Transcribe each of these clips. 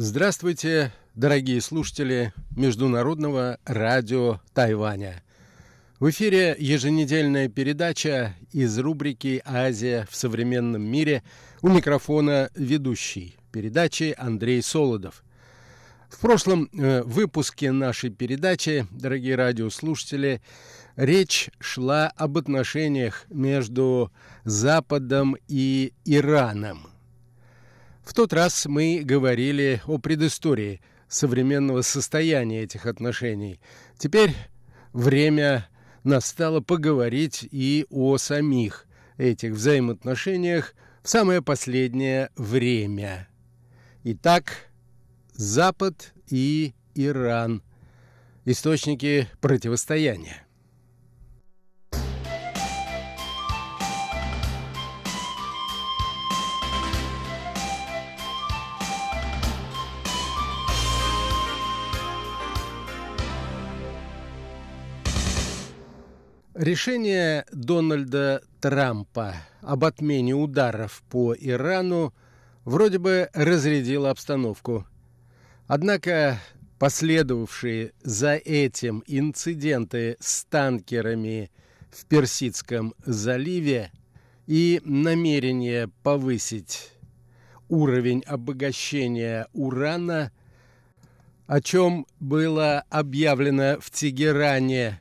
Здравствуйте, дорогие слушатели Международного радио Тайваня. В эфире еженедельная передача из рубрики «Азия в современном мире». У микрофона ведущий передачи Андрей Солодов. В прошлом выпуске нашей передачи, дорогие радиослушатели, речь шла об отношениях между Западом и Ираном. В тот раз мы говорили о предыстории современного состояния этих отношений. Теперь время настало поговорить и о самих этих взаимоотношениях в самое последнее время. Итак, Запад и Иран. Источники противостояния. Решение Дональда Трампа об отмене ударов по Ирану вроде бы разрядило обстановку. Однако последовавшие за этим инциденты с танкерами в Персидском заливе и намерение повысить уровень обогащения урана, о чем было объявлено в Тегеране,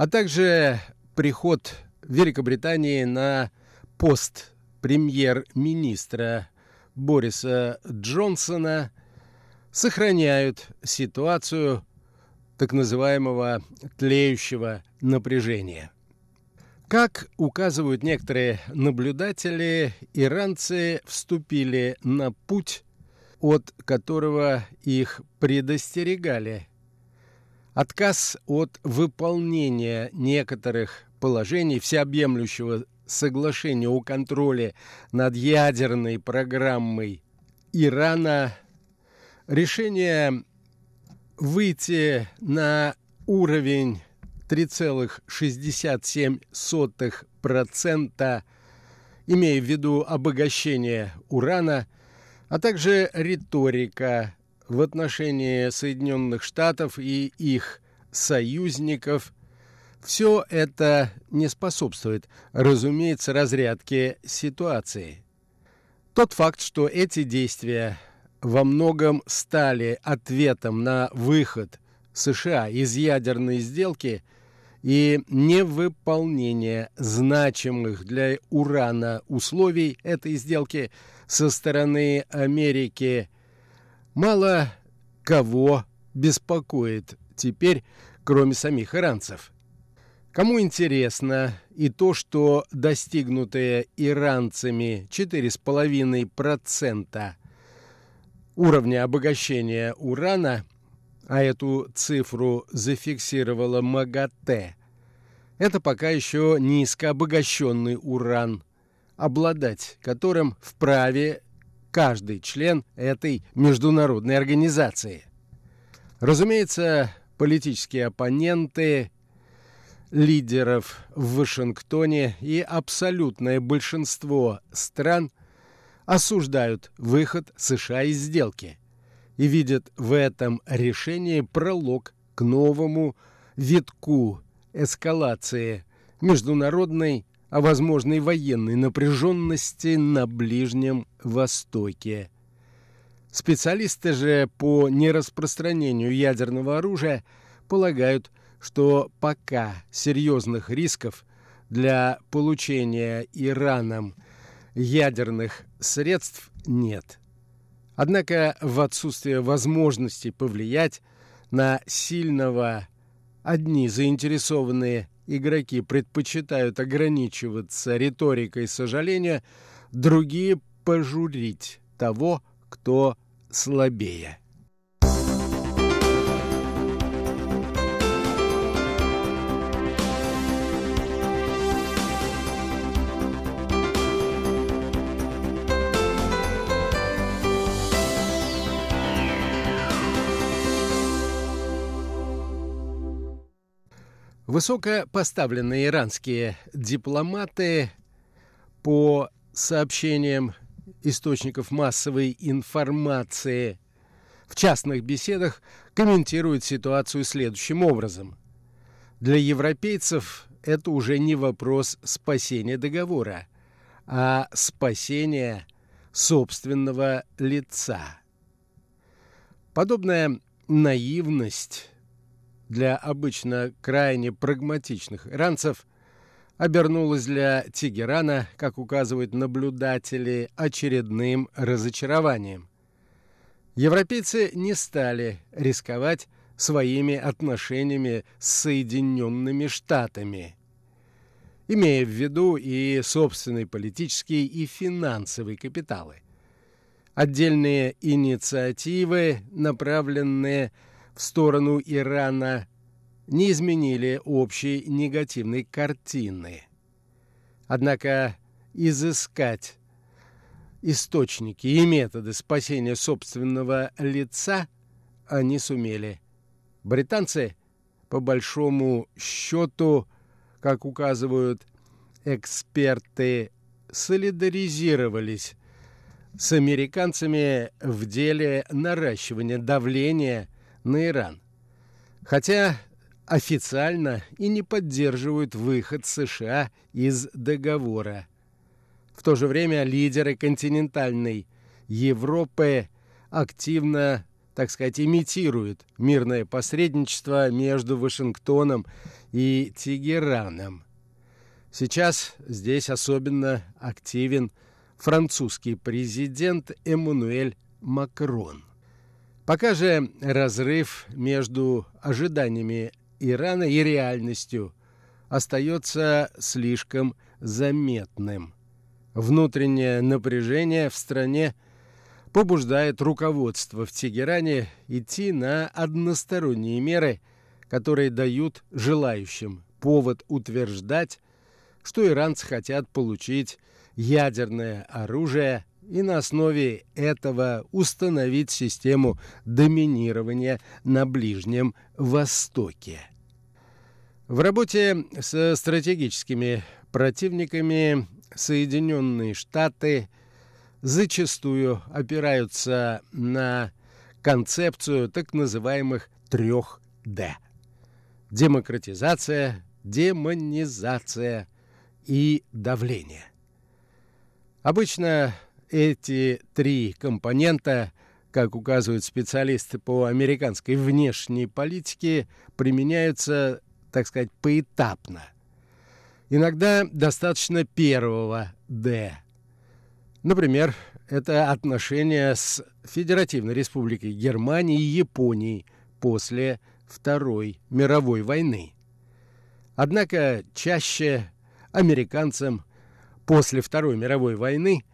а также приход Великобритании на пост премьер-министра Бориса Джонсона сохраняют ситуацию так называемого тлеющего напряжения. Как указывают некоторые наблюдатели, иранцы вступили на путь, от которого их предостерегали. Отказ от выполнения некоторых положений всеобъемлющего соглашения о контроле над ядерной программой Ирана, решение выйти на уровень 3,67%, имея в виду обогащение урана, а также риторика в отношении Соединенных Штатов и их союзников, все это не способствует, разумеется, разрядке ситуации. Тот факт, что эти действия во многом стали ответом на выход США из ядерной сделки и невыполнение значимых для урана условий этой сделки со стороны Америки, мало кого беспокоит теперь, кроме самих иранцев. Кому интересно и то, что достигнутые иранцами 4,5% уровня обогащения урана, а эту цифру зафиксировала МАГАТЭ, это пока еще низкообогащенный уран, обладать которым вправе каждый член этой международной организации. Разумеется, политические оппоненты лидеров в Вашингтоне и абсолютное большинство стран осуждают выход США из сделки и видят в этом решении пролог к новому витку эскалации международной, о возможной военной напряженности на Ближнем Востоке. Специалисты же по нераспространению ядерного оружия полагают, что пока серьезных рисков для получения Ираном ядерных средств нет. Однако в отсутствие возможности повлиять на сильного одни заинтересованные игроки предпочитают ограничиваться риторикой сожаления, другие – пожурить того, кто слабее. Высокопоставленные иранские дипломаты, по сообщениям источников массовой информации, в частных беседах комментирует ситуацию следующим образом. Для европейцев это уже не вопрос спасения договора, а спасения собственного лица. Подобная наивность для обычно крайне прагматичных иранцев обернулась для Тегерана, как указывают наблюдатели, очередным разочарованием. Европейцы не стали рисковать своими отношениями с Соединенными Штатами, имея в виду и собственные политические и финансовые капиталы. Отдельные инициативы, направленные в сторону Ирана, не изменили общей негативной картины. Однако изыскать источники и методы спасения собственного лица они сумели. Британцы, по большому счету, как указывают эксперты, солидаризировались с американцами в деле наращивания давления на Иран, хотя официально и не поддерживают выход США из договора. В то же время лидеры континентальной Европы активно, так сказать, имитируют мирное посредничество между Вашингтоном и Тегераном. Сейчас здесь особенно активен французский президент Эммануэль Макрон. Пока же разрыв между ожиданиями Ирана и реальностью остается слишком заметным. Внутреннее напряжение в стране побуждает руководство в Тегеране идти на односторонние меры, которые дают желающим повод утверждать, что иранцы хотят получить ядерное оружие и на основе этого установить систему доминирования на Ближнем Востоке. В работе со стратегическими противниками Соединенные Штаты зачастую опираются на концепцию так называемых 3D – демократизация, демонизация и давление. Обычно эти три компонента, как указывают специалисты по американской внешней политике, применяются, так сказать, поэтапно. Иногда достаточно первого «Д». Например, это отношения с Федеративной Республикой Германии и Японией после Второй мировой войны. Однако чаще американцам после Второй мировой войны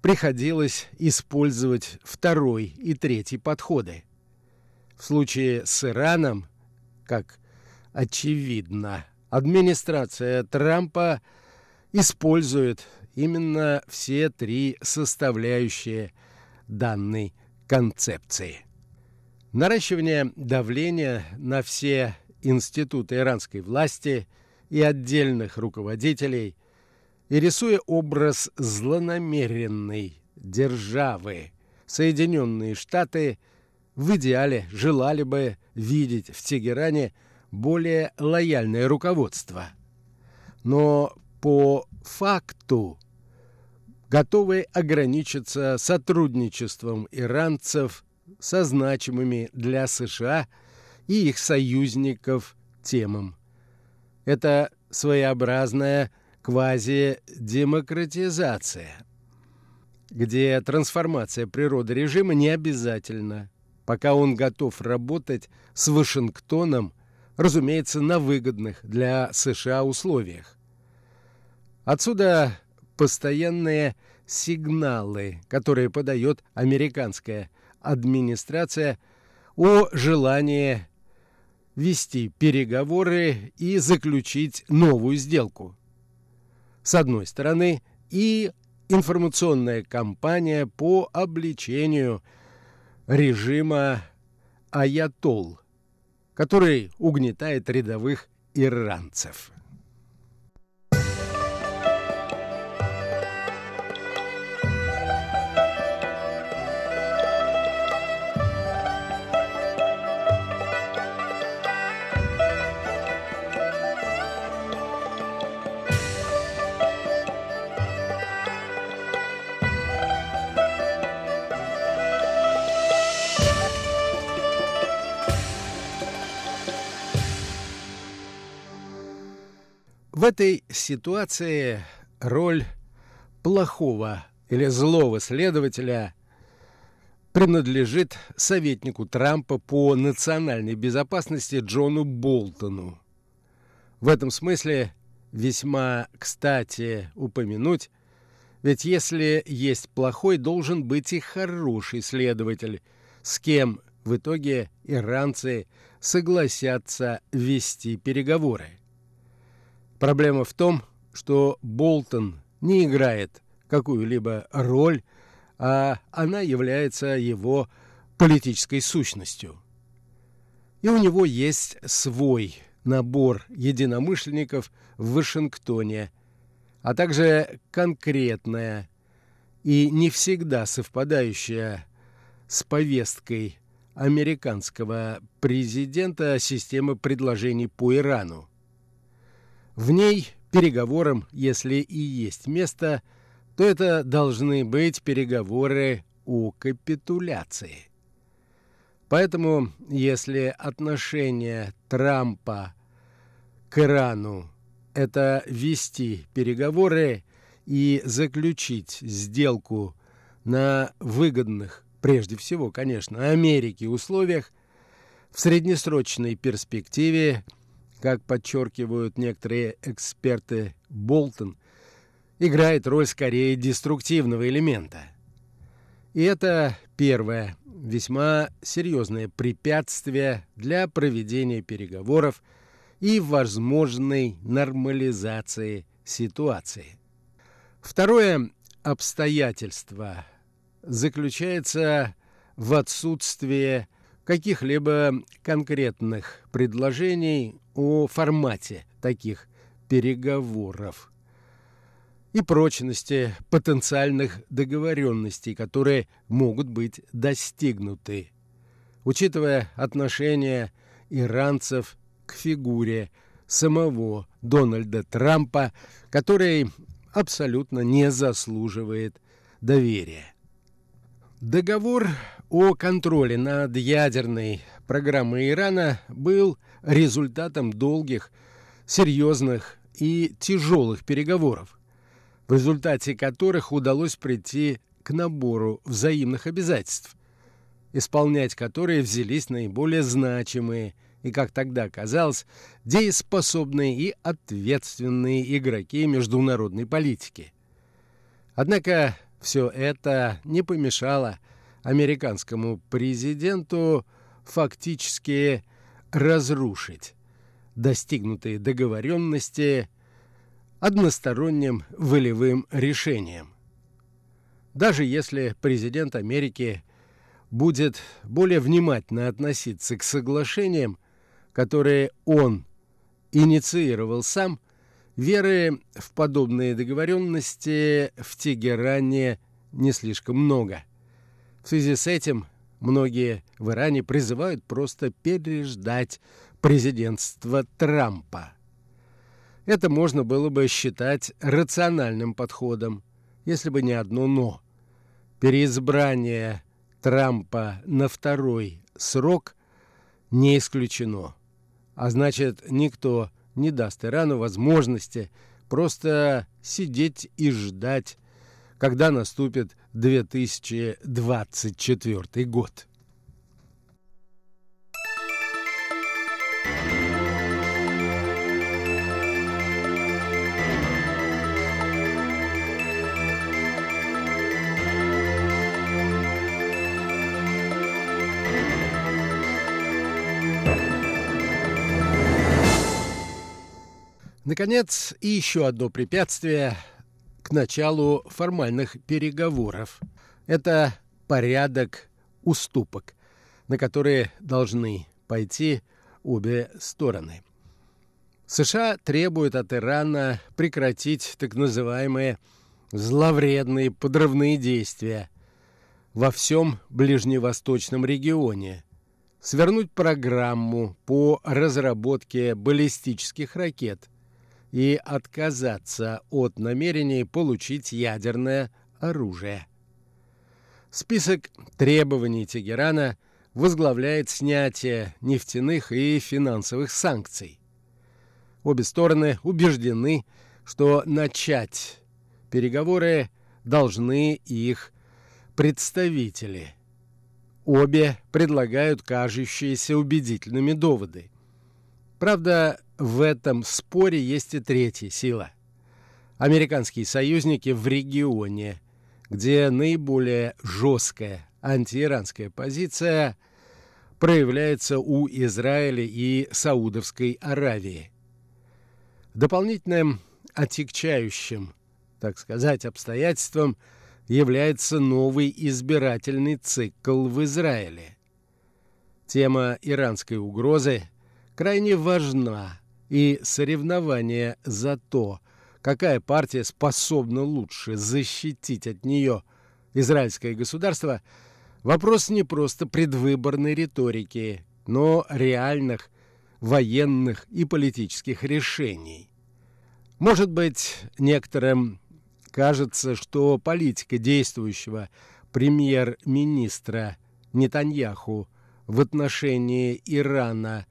приходилось использовать второй и третий подходы. В случае с Ираном, как очевидно, администрация Трампа использует именно все три составляющие данной концепции. Наращивание давления на все институты иранской власти и отдельных руководителей и рисуя образ злонамеренной державы, Соединенные Штаты в идеале желали бы видеть в Тегеране более лояльное руководство. Но по факту готовы ограничиться сотрудничеством иранцев со значимыми для США и их союзников темам. Это своеобразная квазидемократизация, где трансформация природы режима не обязательна, пока он готов работать с Вашингтоном, разумеется, на выгодных для США условиях. Отсюда постоянные сигналы, которые подает американская администрация о желании вести переговоры и заключить новую сделку. С одной стороны, и информационная кампания по обличению режима аятолл, который угнетает рядовых иранцев. этой ситуации роль плохого или злого следователя принадлежит советнику Трампа по национальной безопасности Джону Болтону. В этом смысле весьма кстати упомянуть, ведь если есть плохой, должен быть и хороший следователь, с кем в итоге иранцы согласятся вести переговоры. Проблема в том, что Болтон не играет какую-либо роль, а она является его политической сущностью. И у него есть свой набор единомышленников в Вашингтоне, а также конкретная и не всегда совпадающая с повесткой американского президента система предложений по Ирану. В ней переговорам, если и есть место, то это должны быть переговоры о капитуляции. Поэтому, если отношение Трампа к Ирану – это вести переговоры и заключить сделку на выгодных, прежде всего, конечно, Америке условиях, в среднесрочной перспективе, как подчеркивают некоторые эксперты, Болтон играет роль скорее деструктивного элемента. И это первое, весьма серьезное препятствие для проведения переговоров и возможной нормализации ситуации. Второе обстоятельство заключается в отсутствии каких-либо конкретных предложений о формате таких переговоров и прочности потенциальных договоренностей, которые могут быть достигнуты, учитывая отношение иранцев к фигуре самого Дональда Трампа, который абсолютно не заслуживает доверия. Договор о контроле над ядерной программой Ирана был результатом долгих, серьезных и тяжелых переговоров, в результате которых удалось прийти к набору взаимных обязательств, исполнять которые взялись наиболее значимые и, как тогда казалось, дееспособные и ответственные игроки международной политики. Однако все это не помешало американскому президенту фактически разрушить достигнутые договоренности односторонним волевым решением. Даже если президент Америки будет более внимательно относиться к соглашениям, которые он инициировал сам, веры в подобные договоренности в Тегеране не слишком много. В связи с этим многие в Иране призывают просто переждать президентство Трампа. Это можно было бы считать рациональным подходом, если бы не одно «но». Переизбрание Трампа на второй срок не исключено. А значит, никто не даст Ирану возможности просто сидеть и ждать, когда наступит 2024 год. Наконец, и еще одно препятствие к началу формальных переговоров – это порядок уступок, на которые должны пойти обе стороны. США требуют от Ирана прекратить так называемые зловредные подрывные действия во всем ближневосточном регионе, свернуть программу по разработке баллистических ракет и отказаться от намерений получить ядерное оружие. Список требований Тегерана возглавляет снятие нефтяных и финансовых санкций. Обе стороны убеждены, что начать переговоры должны их представители. Обе предлагают кажущиеся убедительными доводы. Правда, в этом споре есть и третья сила. Американские союзники в регионе, где наиболее жесткая антииранская позиция проявляется у Израиля и Саудовской Аравии. Дополнительным отягчающим, так сказать, обстоятельством является новый избирательный цикл в Израиле. Тема иранской угрозы крайне важна, и соревнование за то, какая партия способна лучше защитить от нее израильское государство, вопрос не просто предвыборной риторики, но реальных военных и политических решений. Может быть, некоторым кажется, что политика действующего премьер-министра Нетаньяху в отношении Ирана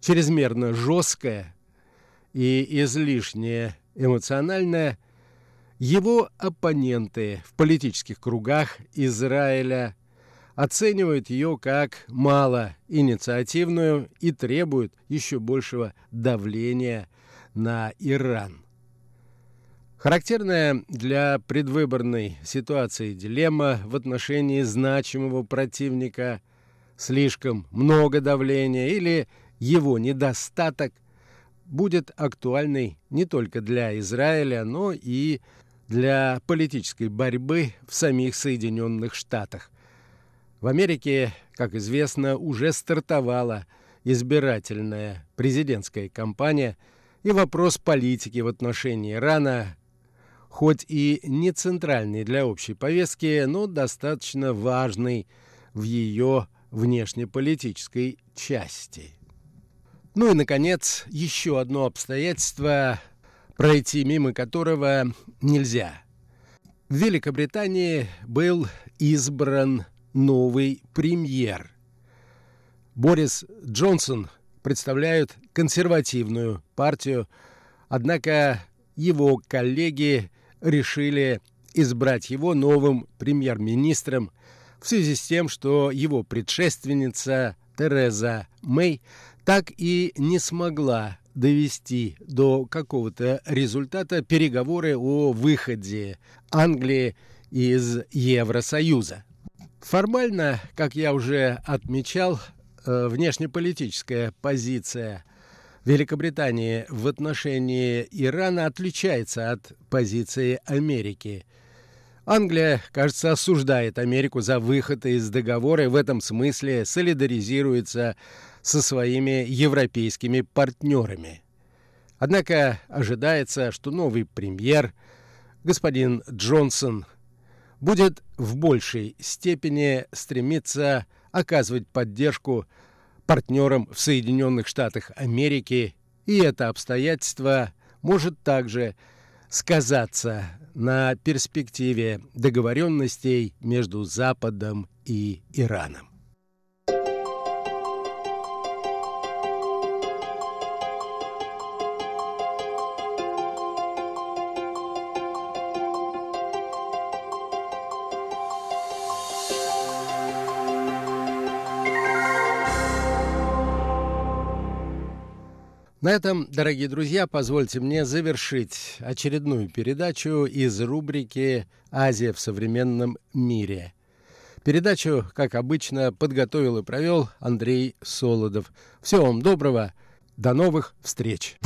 чрезмерно жесткая и излишне эмоциональная, его оппоненты в политических кругах Израиля оценивают ее как малоинициативную и требуют еще большего давления на Иран. Характерная для предвыборной ситуации дилемма в отношении значимого противника, слишком много давления или его недостаток, будет актуальной не только для Израиля, но и для политической борьбы в самих Соединенных Штатах. В Америке, как известно, уже стартовала избирательная президентская кампания, и вопрос политики в отношении Ирана, хоть и не центральный для общей повестки, но достаточно важный в ее внешнеполитической части. Ну и, наконец, еще одно обстоятельство, пройти мимо которого нельзя. В Великобритании был избран новый премьер. Борис Джонсон представляет консервативную партию, однако его коллеги решили избрать его новым премьер-министром в связи с тем, что его предшественница Тереза Мэй так и не смогла довести до какого-то результата переговоры о выходе Англии из Евросоюза. Формально, как я уже отмечал, внешнеполитическая позиция Великобритании в отношении Ирана отличается от позиции Америки. Англия, кажется, осуждает Америку за выход из договора и в этом смысле солидаризируется со своими европейскими партнерами. Однако ожидается, что новый премьер, господин Джонсон, будет в большей степени стремиться оказывать поддержку партнерам в Соединенных Штатах Америки, и это обстоятельство может также сказаться на перспективе договоренностей между Западом и Ираном. На этом, дорогие друзья, позвольте мне завершить очередную передачу из рубрики «Азия в современном мире». Передачу, как обычно, подготовил и провел Андрей Солодов. Всего вам доброго, до новых встреч!